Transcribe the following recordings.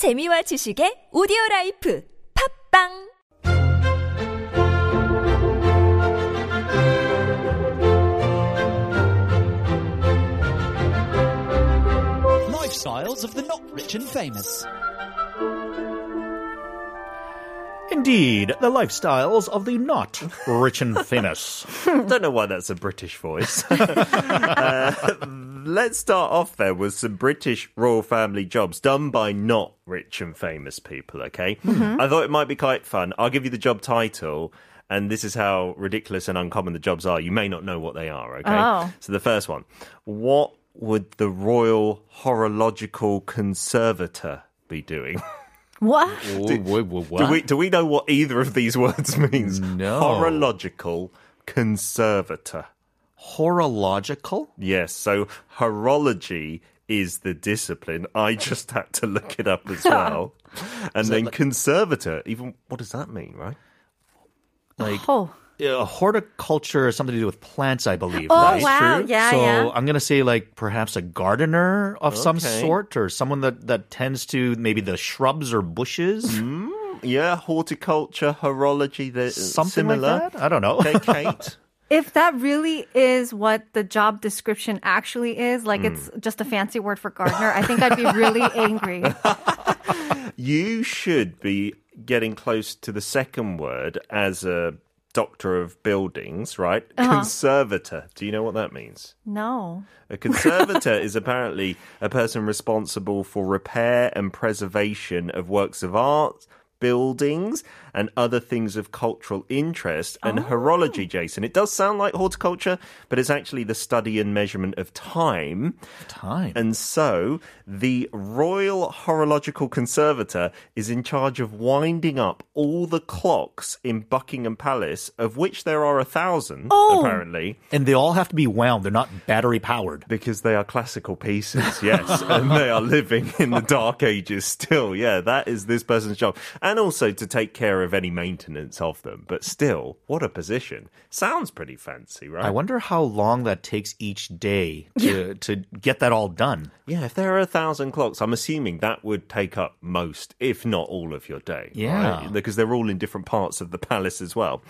재미와 지식의 오디오라이프 팝빵 Lifestyles of the not rich and famous. Indeed, the lifestyles of the not rich and famous. Don't know why that's a British voice. Let's start off there with some British royal family jobs done by not rich and famous people, okay? Mm-hmm. I thought it might be quite fun. I'll give you the job title, and this is how ridiculous and uncommon the jobs are. You may not know what they are, okay? Oh. So the first one, what would the Royal Horological Conservator be doing? What? Do we know what either of these words means? No. Horological conservator. Horological? Yes. So horology is the discipline. I just had to look it up as well. And then like, conservator. Even what does that mean, right? Like horticulture is something to do with plants, I believe. Oh, right? Wow. True. Yeah, so I'm going to say like perhaps a gardener of some sort, or someone that tends to maybe the shrubs or bushes. Mm, yeah, horticulture, horology, something similar. Like that? I don't know. Okay, Kate. If that really is what the job description actually is, like it's just a fancy word for gardener, I think I'd be really angry. You should be getting close to the second word as a doctor of buildings, right? Uh-huh. Conservator. Do you know what that means? No. A conservator is apparently a person responsible for repair and preservation of works of art, buildings, and other things of cultural interest. And horology, Jason, it does sound like horticulture, but it's actually the study and measurement of time. Time. And so the Royal Horological Conservator is in charge of winding up all the clocks in Buckingham Palace, of which there are 1,000, apparently. And they all have to be wound. They're not battery powered. Because they are classical pieces, yes. And they are living in the Dark Ages still. Yeah, that is this person's job. And also to take care of any maintenance of them. But still, what a position. Sounds pretty fancy, right? I wonder how long that takes each day to get that all done. Yeah, if there are 1,000 clocks, I'm assuming that would take up most, if not all of your day. Yeah. Right? Because they're all in different parts of the palace as well.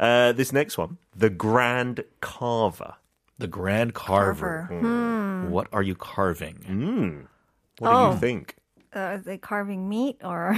This next one, the Grand Carver. The Grand Carver. Hmm. What are you carving? Mm. What do you think? Are they carving meat or...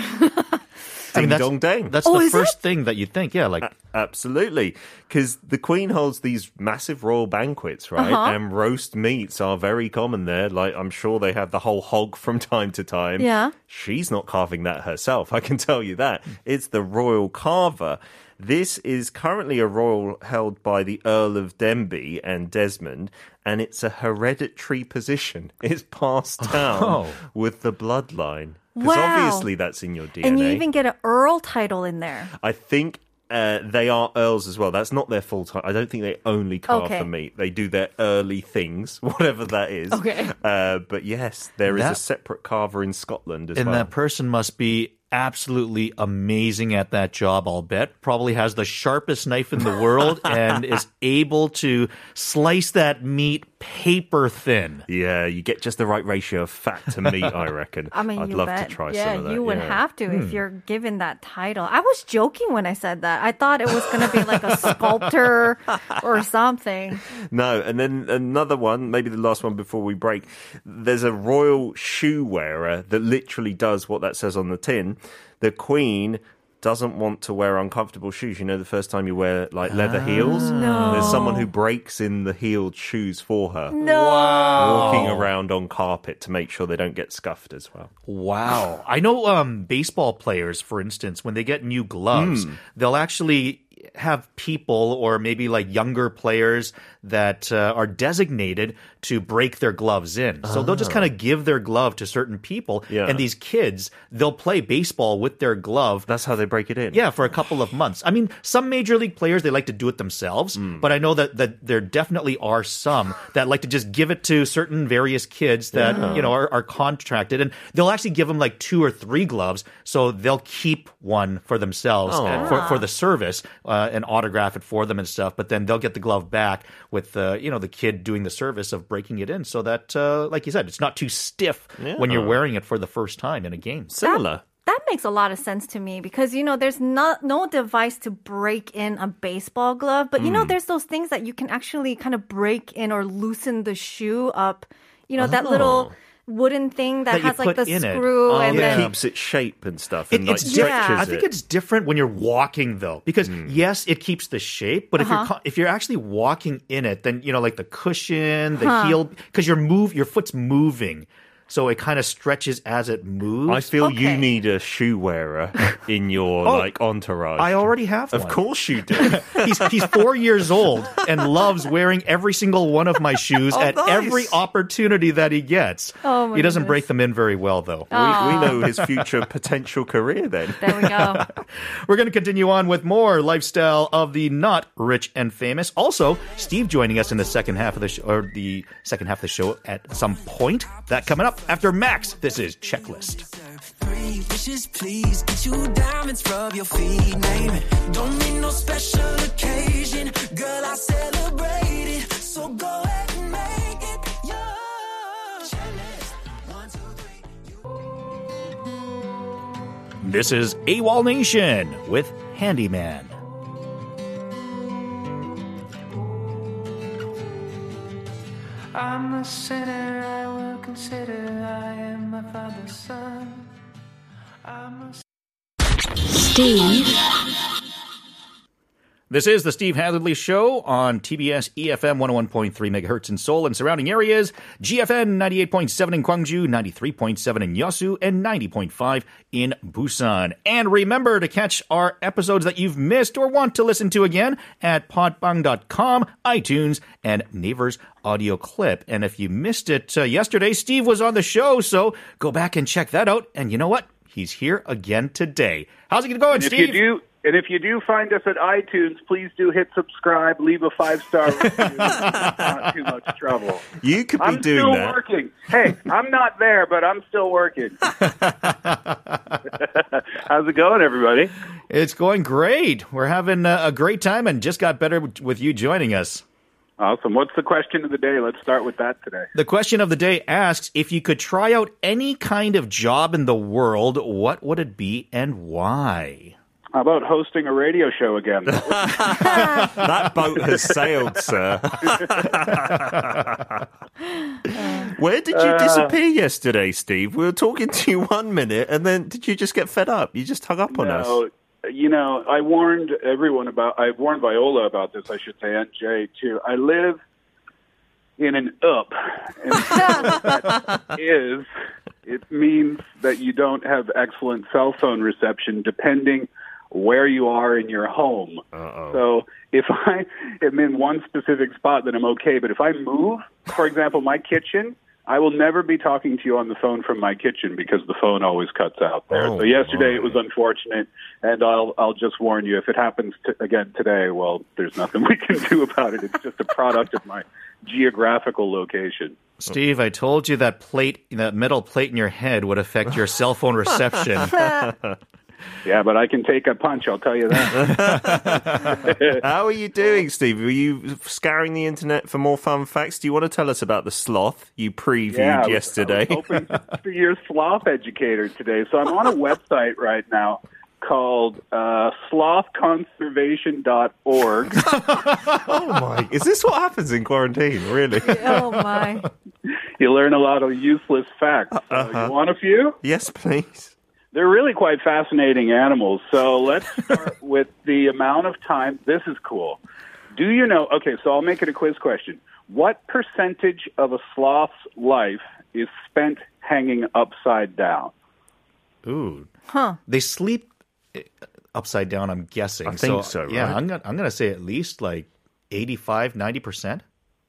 Ding dong dang. That's the first thing that you think, yeah. Like absolutely. Because the Queen holds these massive royal banquets, right? Uh-huh. And roast meats are very common there. Like, I'm sure they have the whole hog from time to time. Yeah. She's not carving that herself, I can tell you that. It's the Royal Carver. This is currently a royal held by the Earl of Denbigh and Desmond, and it's a hereditary position. It's passed down with the bloodline. Because obviously that's in your DNA. And you even get an Earl title in there. I think they are Earls as well. That's not their full title. I don't think they only carve the meat. They do their early things, whatever that is. Okay. But yes, there is a separate carver in Scotland as well. And that person must be absolutely amazing at that job, I'll bet. Probably has the sharpest knife in the world and is able to slice that meat paper thin. Yeah, you get just the right ratio of fat to meat, I reckon. I mean, I'd love to try some of that. You would have to if you're given that title. I was joking when I said that. I thought it was going to be like a sculptor or something. No, and then another one, maybe the last one before we break. There's a royal shoe wearer that literally does what that says on the tin. The Queen doesn't want to wear uncomfortable shoes. You know, the first time you wear like leather heels, there's someone who breaks in the heeled shoes for her. Walking around on carpet to make sure they don't get scuffed as well. Wow. I know baseball players, for instance, when they get new gloves, they'll actually have people or maybe like younger players that are designated to break their gloves in. So they'll just kind of give their glove to certain people. Yeah. And these kids, they'll play baseball with their glove. That's how they break it in. Yeah, for a couple of months. I mean, some major league players, they like to do it themselves. But I know that there definitely are some that like to just give it to certain various kids that you know are contracted. And they'll actually give them like 2 or 3 gloves. So they'll keep one for themselves for the service. And autograph it for them and stuff, but then they'll get the glove back with the kid doing the service of breaking it in so that, like you said, it's not too stiff when you're wearing it for the first time in a game. Similar. That makes a lot of sense to me because, you know, there's no device to break in a baseball glove. But, you know, there's those things that you can actually kind of break in or loosen the shoe up. You know, that little wooden thing that has like the screw and then keeps its shape and stuff. And like stretches it. I think it's different when you're walking though, because yes, it keeps the shape, but if you're actually walking in it, then you know, like the cushion, the heel, because your foot's moving. So it kind of stretches as it moves. I feel you need a shoe wearer in your entourage. I already have one. Of course you do. He's 4 years old and loves wearing every single one of my shoes at every opportunity that he gets. Oh, he doesn't break them in very well, though. We know his future potential career then. There we go. We're going to continue on with more Lifestyle of the Not Rich and Famous. Also, Steve joining us in the second half of the show, or the second half of the show at some point. That coming up. After Max, this is Checklist. Three wishes, please. Get you diamonds, rub your feet, name it. Don't need no special occasion. Girl, I celebrate it. So go ahead and make it yours. Checklist. 1, 2, 3. This is AWOL Nation with Handyman. I'm the sinner I will consider. I am my father's son. Steve. This is the Steve Hatherley Show on TBS EFM 101.3 megahertz in Seoul and surrounding areas, GFN 98.7 in Gwangju, 93.7 in Yeosu, and 90.5 in Busan. And remember to catch our episodes that you've missed or want to listen to again at podbang.com, iTunes, and Naver's audio clip. And if you missed it yesterday, Steve was on the show, so go back and check that out. And you know what? He's here again today. How's it going, Steve? And if you do find us at iTunes, please do hit subscribe, leave a 5-star review. It's not too much trouble. You could be doing that. I'm still working. Hey, I'm not there, but I'm still working. How's it going, everybody? It's going great. We're having a great time and just got better with you joining us. Awesome. What's the question of the day? Let's start with that today. The question of the day asks, if you could try out any kind of job in the world, what would it be and why? How about hosting a radio show again? That boat has sailed, sir. Where did you disappear yesterday, Steve? We were talking to you 1 minute, and then did you just get fed up? You just hung up on us. You know, I warned everyone about. I've warned Viola about this, I should say, and Jay too. I live in an up, and that is it means that you don't have excellent cell phone reception, depending where you are in your home. Uh-oh. So if I am in one specific spot, then I'm okay. But if I move, for example, my kitchen, I will never be talking to you on the phone from my kitchen because the phone always cuts out there. So yesterday it was unfortunate, and I'll just warn you, if it happens again today, well, there's nothing we can do about it. It's just a product of my geographical location. Steve, I told you that plate, that metal plate in your head would affect your cell phone reception. Yeah, but I can take a punch, I'll tell you that. How are you doing, Steve? Were you scouring the internet for more fun facts? Do you want to tell us about the sloth you previewed yesterday? I was hoping for your sloth educator today. So I'm on a website right now called slothconservation.org. Oh, my. Is this what happens in quarantine, really? Oh, my. You learn a lot of useless facts. You want a few? Yes, please. They're really quite fascinating animals. So let's start with the amount of time. This is cool. Do you know? Okay, so I'll make it a quiz question. What percentage of a sloth's life is spent hanging upside down? Ooh. Huh. They sleep upside down, I'm guessing. I think so, right? Yeah, I'm going to say at least like 85, 90%.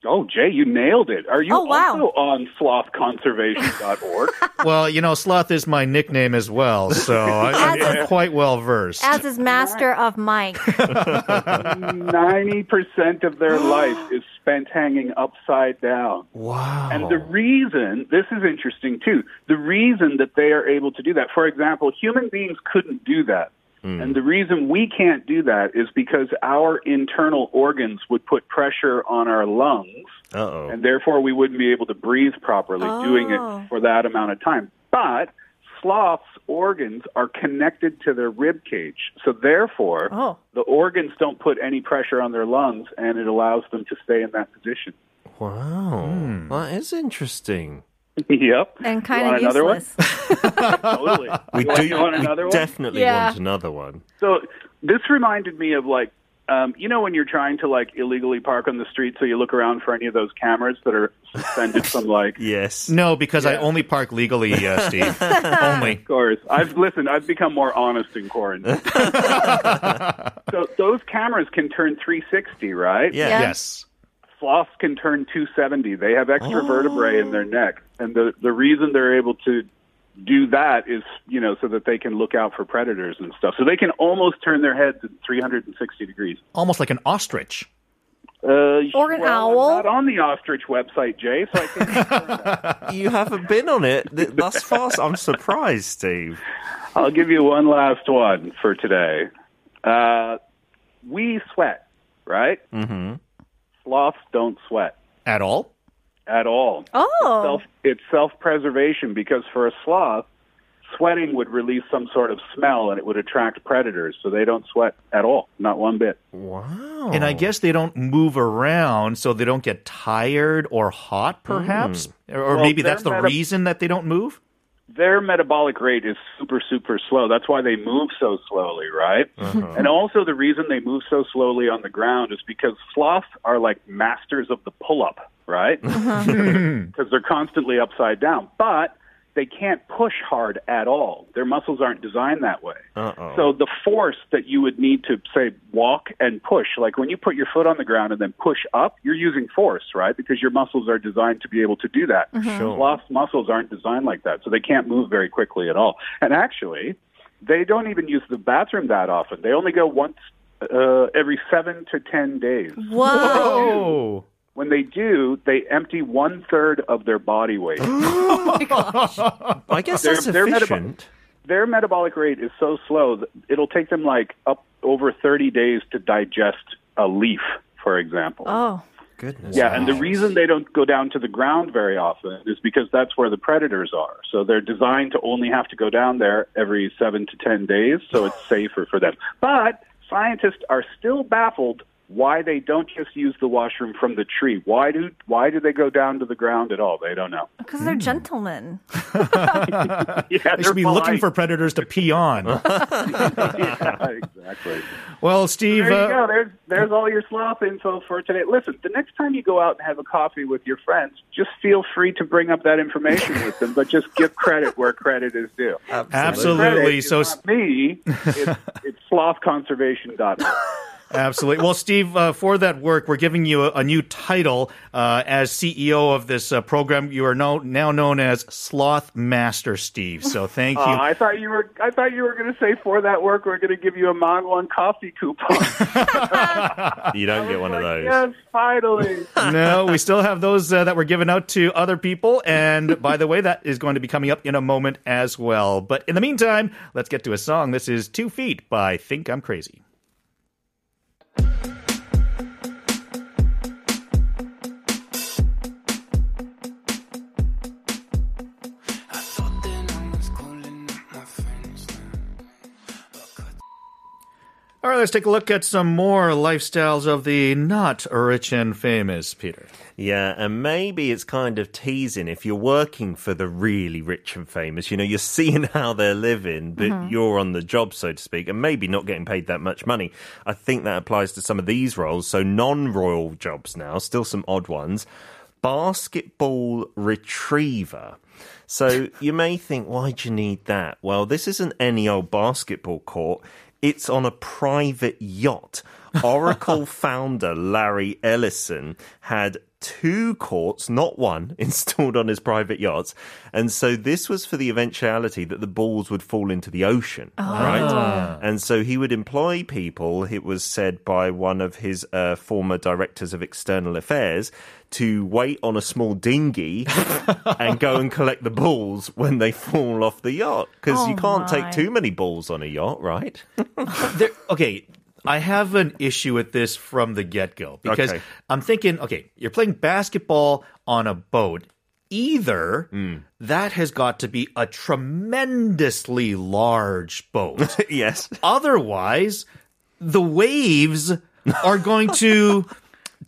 Oh, Jay, you nailed it. Are you also on slothconservation.org? Well, you know, sloth is my nickname as well, so I'm quite well versed. As is Master of Mike. 90% of their life is spent hanging upside down. Wow. And the reason, this is interesting too, the reason that they are able to do that, for example, human beings couldn't do that. And the reason we can't do that is because our internal organs would put pressure on our lungs, and therefore we wouldn't be able to breathe properly doing it for that amount of time. But sloths' organs are connected to their rib cage, so therefore the organs don't put any pressure on their lungs, and it allows them to stay in that position. Wow. Well, that is interesting. Yep. And kind of useless. Totally. We definitely want another one. So this reminded me of, like, you know when you're trying to, like, illegally park on the street, so you look around for any of those cameras that are suspended from, like... Yes. No, because I only park legally, Steve. Only. Of course. I've become more honest in quarantine. So those cameras can turn 360, right? Yeah. Yes. Sloths can turn 270. They have extra vertebrae in their neck. And the reason they're able to do that is, you know, so that they can look out for predators and stuff. So they can almost turn their heads at 360 degrees. Almost like an ostrich. Or an owl. I'm not on the ostrich website, Jay, so I can't confirm that. You haven't been on it thus far. I'm surprised, Steve. I'll give you one last one for today. We sweat, right? Mm-hmm. Sloths don't sweat. At all? At all. Oh. It's self-preservation, because for a sloth, sweating would release some sort of smell and it would attract predators, so they don't sweat at all, not one bit. Wow. And I guess they don't move around, so they don't get tired or hot, perhaps? Or maybe that's the reason that they don't move? Their metabolic rate is super, super slow. That's why they move so slowly, right? Uh-huh. And also the reason they move so slowly on the ground is because sloths are like masters of the pull-up, right? Because they're constantly upside down. But they can't push hard at all. Their muscles aren't designed that way. Uh-oh. So the force that you would need to, say, walk and push, like when you put your foot on the ground and then push up, you're using force, right? Because your muscles are designed to be able to do that. Mm-hmm. Sure. Sloth muscles aren't designed like that, so they can't move very quickly at all. And actually, they don't even use the bathroom that often. They only go once every 7 to 10 days. Whoa! When they do, they empty one-third of their body weight. Oh, my gosh. I guess that's efficient. Their metabolic rate is so slow that it'll take them, like, up over 30 days to digest a leaf, for example. Oh, goodness. Yeah, and the reason they don't go down to the ground very often is because that's where the predators are. So they're designed to only have to go down there every 7 to 10 days, so it's safer for them. But scientists are still baffled why they don't just use the washroom from the tree. Why do they go down to the ground at all? They don't know. Because they're gentlemen. They should be polite. Looking for predators to pee on. Yeah, exactly. Well, Steve... So there you go. There's all your sloth info for today. Listen, the next time you go out and have a coffee with your friends, just feel free to bring up that information with them, but just give credit where credit is due. Absolutely. So it's not me. It's slothconservation.org. Absolutely. Well, Steve, for that work, we're giving you a new title as CEO of this program. You are now known as Sloth Master Steve. So thank you. I thought you were going to say, for that work, we're going to give you a Manguan coffee coupon. You don't get one of those. Yes, finally. No, we still have those that were given out to other people. And by the way, that is going to be coming up in a moment as well. But in the meantime, let's get to a song. This is 2 Feet by Think I'm Crazy. All right, let's take a look at some more lifestyles of the not rich and famous, Peter. Yeah, and maybe it's kind of teasing if you're working for the really rich and famous. You know, you're seeing how they're living, but you're on the job, so to speak, and maybe not getting paid that much money. I think that applies to some of these roles. So non-royal jobs now, still some odd ones. Basketball retriever. So you may think, why do you need that? Well, this isn't any old basketball court. It's on a private yacht. Oracle founder Larry Ellison had two courts, not one, installed on his private yachts. And so this was for the eventuality that the balls would fall into the ocean, right? And so he would employ people, it was said by one of his former directors of external affairs, to wait on a small dinghy and go and collect the balls when they fall off the yacht. Because you can't take too many balls on a yacht, right? Okay, I have an issue with this from the get-go. Because I'm thinking, okay, you're playing basketball on a boat. Either that has got to be a tremendously large boat. Yes. Otherwise, the waves are going to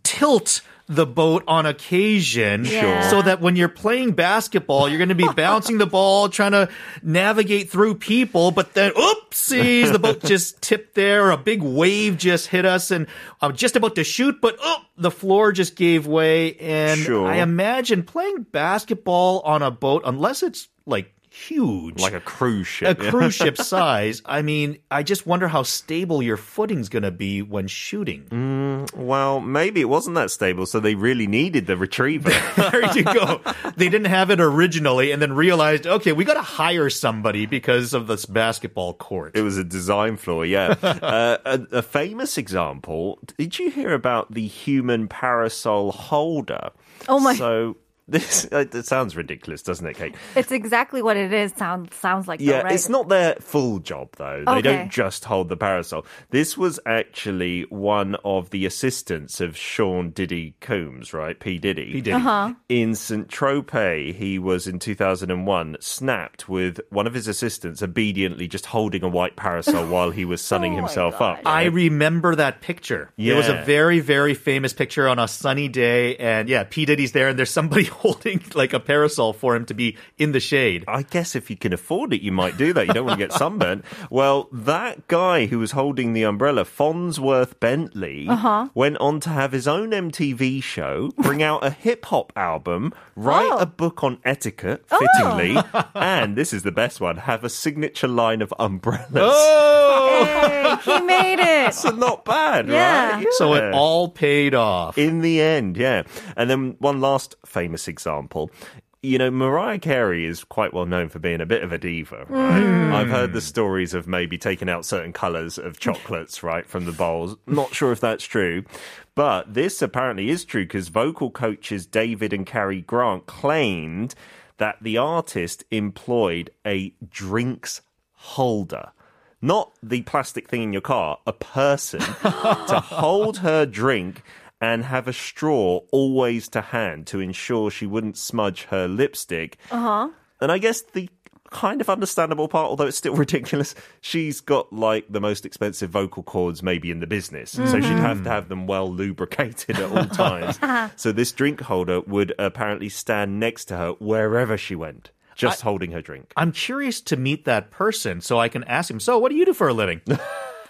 tilt the boat on occasion so that when you're playing basketball, you're going to be bouncing the ball, trying to navigate through people, but then, oopsies, the boat just tipped there, a big wave just hit us, and I'm just about to shoot, but the floor just gave way, and I imagine playing basketball on a boat, unless it's like huge. Like a cruise ship. A cruise ship size. I mean, I just wonder how stable your footing's going to be when shooting. Well, maybe it wasn't that stable, so they really needed the retriever. There you go. They didn't have it originally and then realized, okay, we got to hire somebody because of this basketball court. It was a design flaw, yeah. A famous example, did you hear about the human parasol holder? Oh, my. So this it sounds ridiculous, doesn't it, Kate? It's exactly what it is. Sounds like yeah. Though, right? It's not their full job though. Okay. They don't just hold the parasol. This was actually one of the assistants of Sean Diddy Combs, right? P Diddy. P Diddy. Uh-huh. In Saint Tropez, he was in 2001 snapped with one of his assistants obediently just holding a white parasol while he was sunning himself up. Right? I remember that picture. Yeah. It was a very, very famous picture on a sunny day, and yeah, P Diddy's there, and there's somebody holding like a parasol for him to be in the shade. I guess if you can afford it, you might do that. You don't want to get sunburnt. Well, that guy who was holding the umbrella, Fonsworth Bentley, went on to have his own MTV show, bring out a hip-hop album, write a book on etiquette, fittingly, and, this is the best one, have a signature line of umbrellas. Oh! Hey, he made it! So not bad, right? Yeah. So it all paid off. In the end, yeah. And then one last famous example. You know, Mariah Carey is quite well known for being a bit of a diva, right? I've heard the stories of maybe taking out certain colours of chocolates, right, from the bowls. Not sure if that's true. But this apparently is true because vocal coaches David and Carrie Grant claimed that the artist employed a drinks holder. Not the plastic thing in your car, a person to hold her drink and have a straw always to hand to ensure she wouldn't smudge her lipstick. And I guess the kind of understandable part, although it's still ridiculous, she's got like the most expensive vocal cords maybe in the business. So she'd have to have them well lubricated at all times. So this drink holder would apparently stand next to her wherever she went. Just holding her drink. I'm curious to meet that person so I can ask him, so what do you do for a living?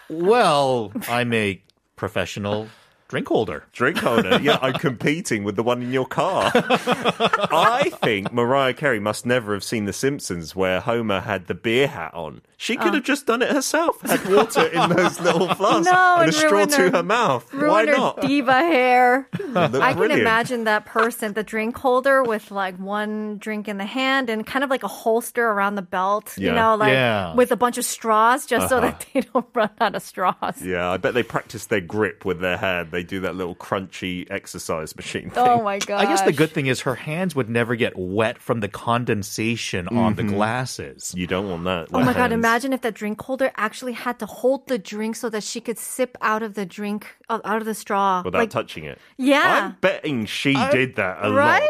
Well, I'm a professional drink holder. Drink holder, yeah. I'm competing with the one in your car. I think Mariah Carey must never have seen The Simpsons where Homer had the beer hat on. She could have just done it herself. Had water in those little flasks and a straw to her mouth. Why not? Diva hair. I can imagine that person, the drink holder, with like one drink in the hand and kind of like a holster around the belt, you know, like with a bunch of straws just so that they don't run out of straws. Yeah, I bet they practice their grip with their hand. They do that little crunchy exercise machine thing. Oh my gosh. I guess the good thing is her hands would never get wet from the condensation on the glasses. You don't want that. Oh my God, imagine if that drink holder actually had to hold the drink so that she could sip out of the drink, out of the straw. Without like, touching it. Yeah. I'm betting she did that a lot.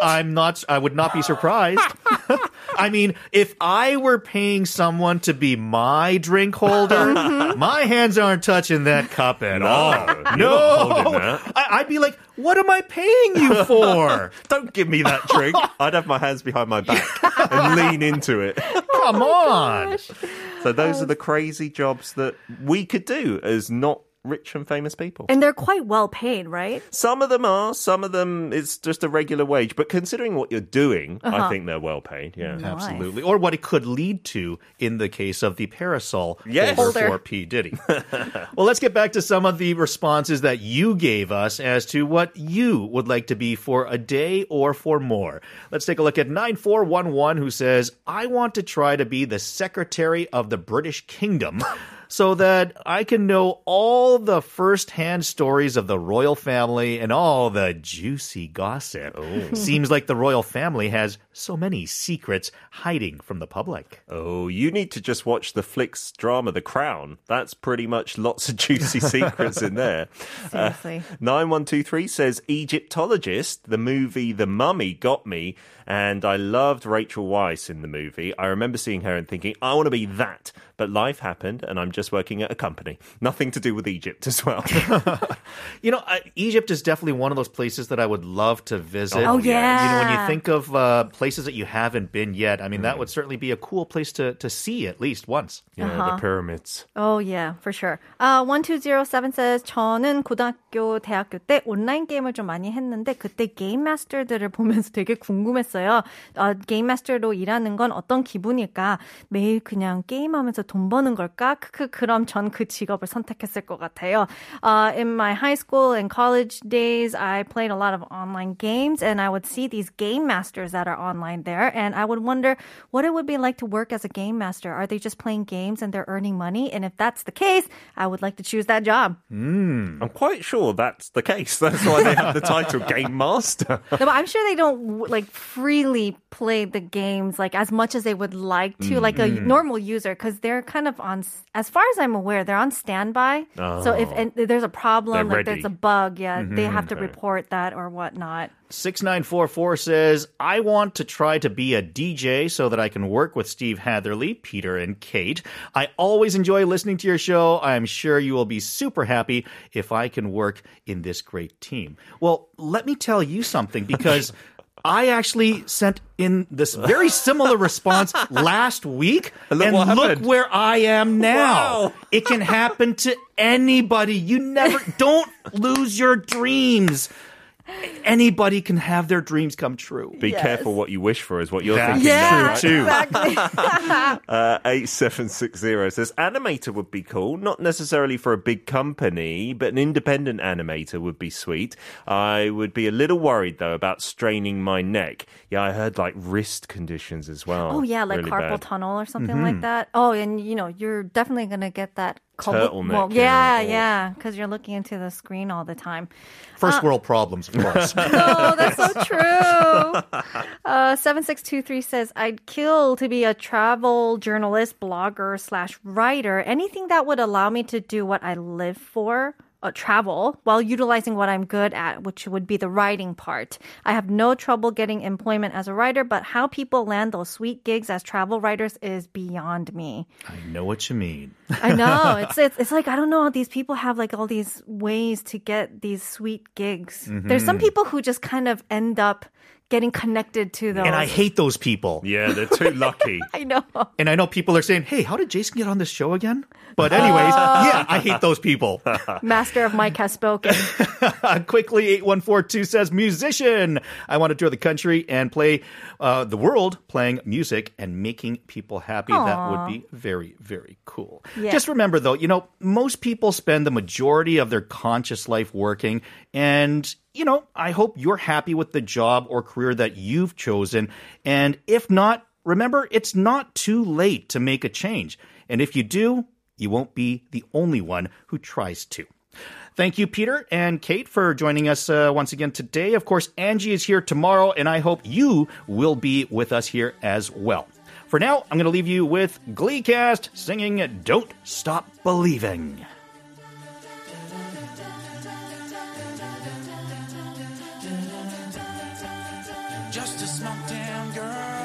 I would not be surprised. I mean, if I were paying someone to be my drink holder, my hands aren't touching that cup at all. No. I'd be like, what am I paying you for? Don't give me that drink. I'd have my hands behind my back and lean into it. Come on. Gosh. So those are the crazy jobs that we could do as not rich and famous people. And they're quite well paid, right? Some of them are. Some of them, it's just a regular wage. But considering what you're doing, I think they're well paid. Yeah, absolutely. Or what it could lead to in the case of the parasol holder for P. Diddy. Well, let's get back to some of the responses that you gave us as to what you would like to be for a day or for more. Let's take a look at 9411, who says, I want to try to be the Secretary of the British Kingdom. So that I can know all the first-hand stories of the royal family and all the juicy gossip. Oh. Seems like the royal family has so many secrets hiding from the public. Oh, you need to just watch the Flix drama, The Crown. That's pretty much lots of juicy secrets in there. Seriously. 9123 says, Egyptologist, the movie The Mummy got me, and I loved Rachel Weisz in the movie. I remember seeing her and thinking, I want to be that. But life happened, and I'm just working at a company. Nothing to do with Egypt as well. You know, Egypt is definitely one of those places that I would love to visit. Oh, yeah. You know, when you think of places that you haven't been yet, I mean, that would certainly be a cool place to see at least once. Yeah, the pyramids. Oh, yeah, for sure. 1207 says, 저는 고등학교, 대학교 때 온라인 게임을 좀 많이 했는데 그때 게임 마스터들을 보면서 되게 궁금했어요. 게임 마스터로 일하는 건 어떤 기분일까? 매일 그냥 게임하면서 돈 버는 걸까? 그럼 전 그 직업을 선택했을 것 같아요. In my high school and college days, I played a lot of online games, and I would see these game masters that are online there, and I would wonder what it would be like to work as a game master. Are they just playing games and they're earning money? And if that's the case, I would like to choose that job. I'm quite sure that's the case. That's why they have the title Game Master. No, but I'm sure they don't like freely play the games like as much as they would like to, like a normal user, because they're kind of on, as far as I'm aware, they're on standby. Oh. So if there's a problem, like there's a bug, they have to report that or whatnot. 6944 says, I want to try to be a DJ so that I can work with Steve Hatherley, Peter, and Kate. I always enjoy listening to your show. I'm sure you will be super happy if I can work in this great team. Well, let me tell you something, because I actually sent in this very similar response last week, and look where I am now. Wow. It can happen to anybody. Don't lose your dreams. Anybody can have their dreams come true. Be careful what you wish for is what you're thinking. Yeah, true, right? Exactly. 8760 says, animator would be cool. Not necessarily for a big company, but an independent animator would be sweet. I would be a little worried, though, about straining my neck. Yeah, I heard, like, wrist conditions as well. Oh, yeah, like really carpal tunnel or something like that. Oh, and, you know, you're definitely going to get that turtleneck. Well, yeah, because you're looking into the screen all the time. First world problems, of course. No, that's so true. 7623 says, I'd kill to be a travel journalist, blogger/writer. Anything that would allow me to do what I live for. Travel while utilizing what I'm good at, which would be the writing part. I have no trouble getting employment as a writer, but how people land those sweet gigs as travel writers is beyond me. I know what you mean. I know. It's like, I don't know, these people have like all these ways to get these sweet gigs. Mm-hmm. There's some people who just kind of end up getting connected to those. And I hate those people. Yeah, they're too lucky. I know. And I know people are saying, hey, how did Jason get on this show again? But anyways, yeah, I hate those people. Master of Mike has spoken. Quickly, 8142 says, musician. I want to tour the country and play the world playing music and making people happy. Aww. That would be very, very cool. Yeah. Just remember, though, you know, most people spend the majority of their conscious life working, and you know, I hope you're happy with the job or career that you've chosen. And if not, remember, it's not too late to make a change. And if you do, you won't be the only one who tries to. Thank you, Peter and Kate, for joining us once again today. Of course, Angie is here tomorrow, and I hope you will be with us here as well. For now, I'm going to leave you with GleeCast singing Don't Stop Believing. Just a small damn girl.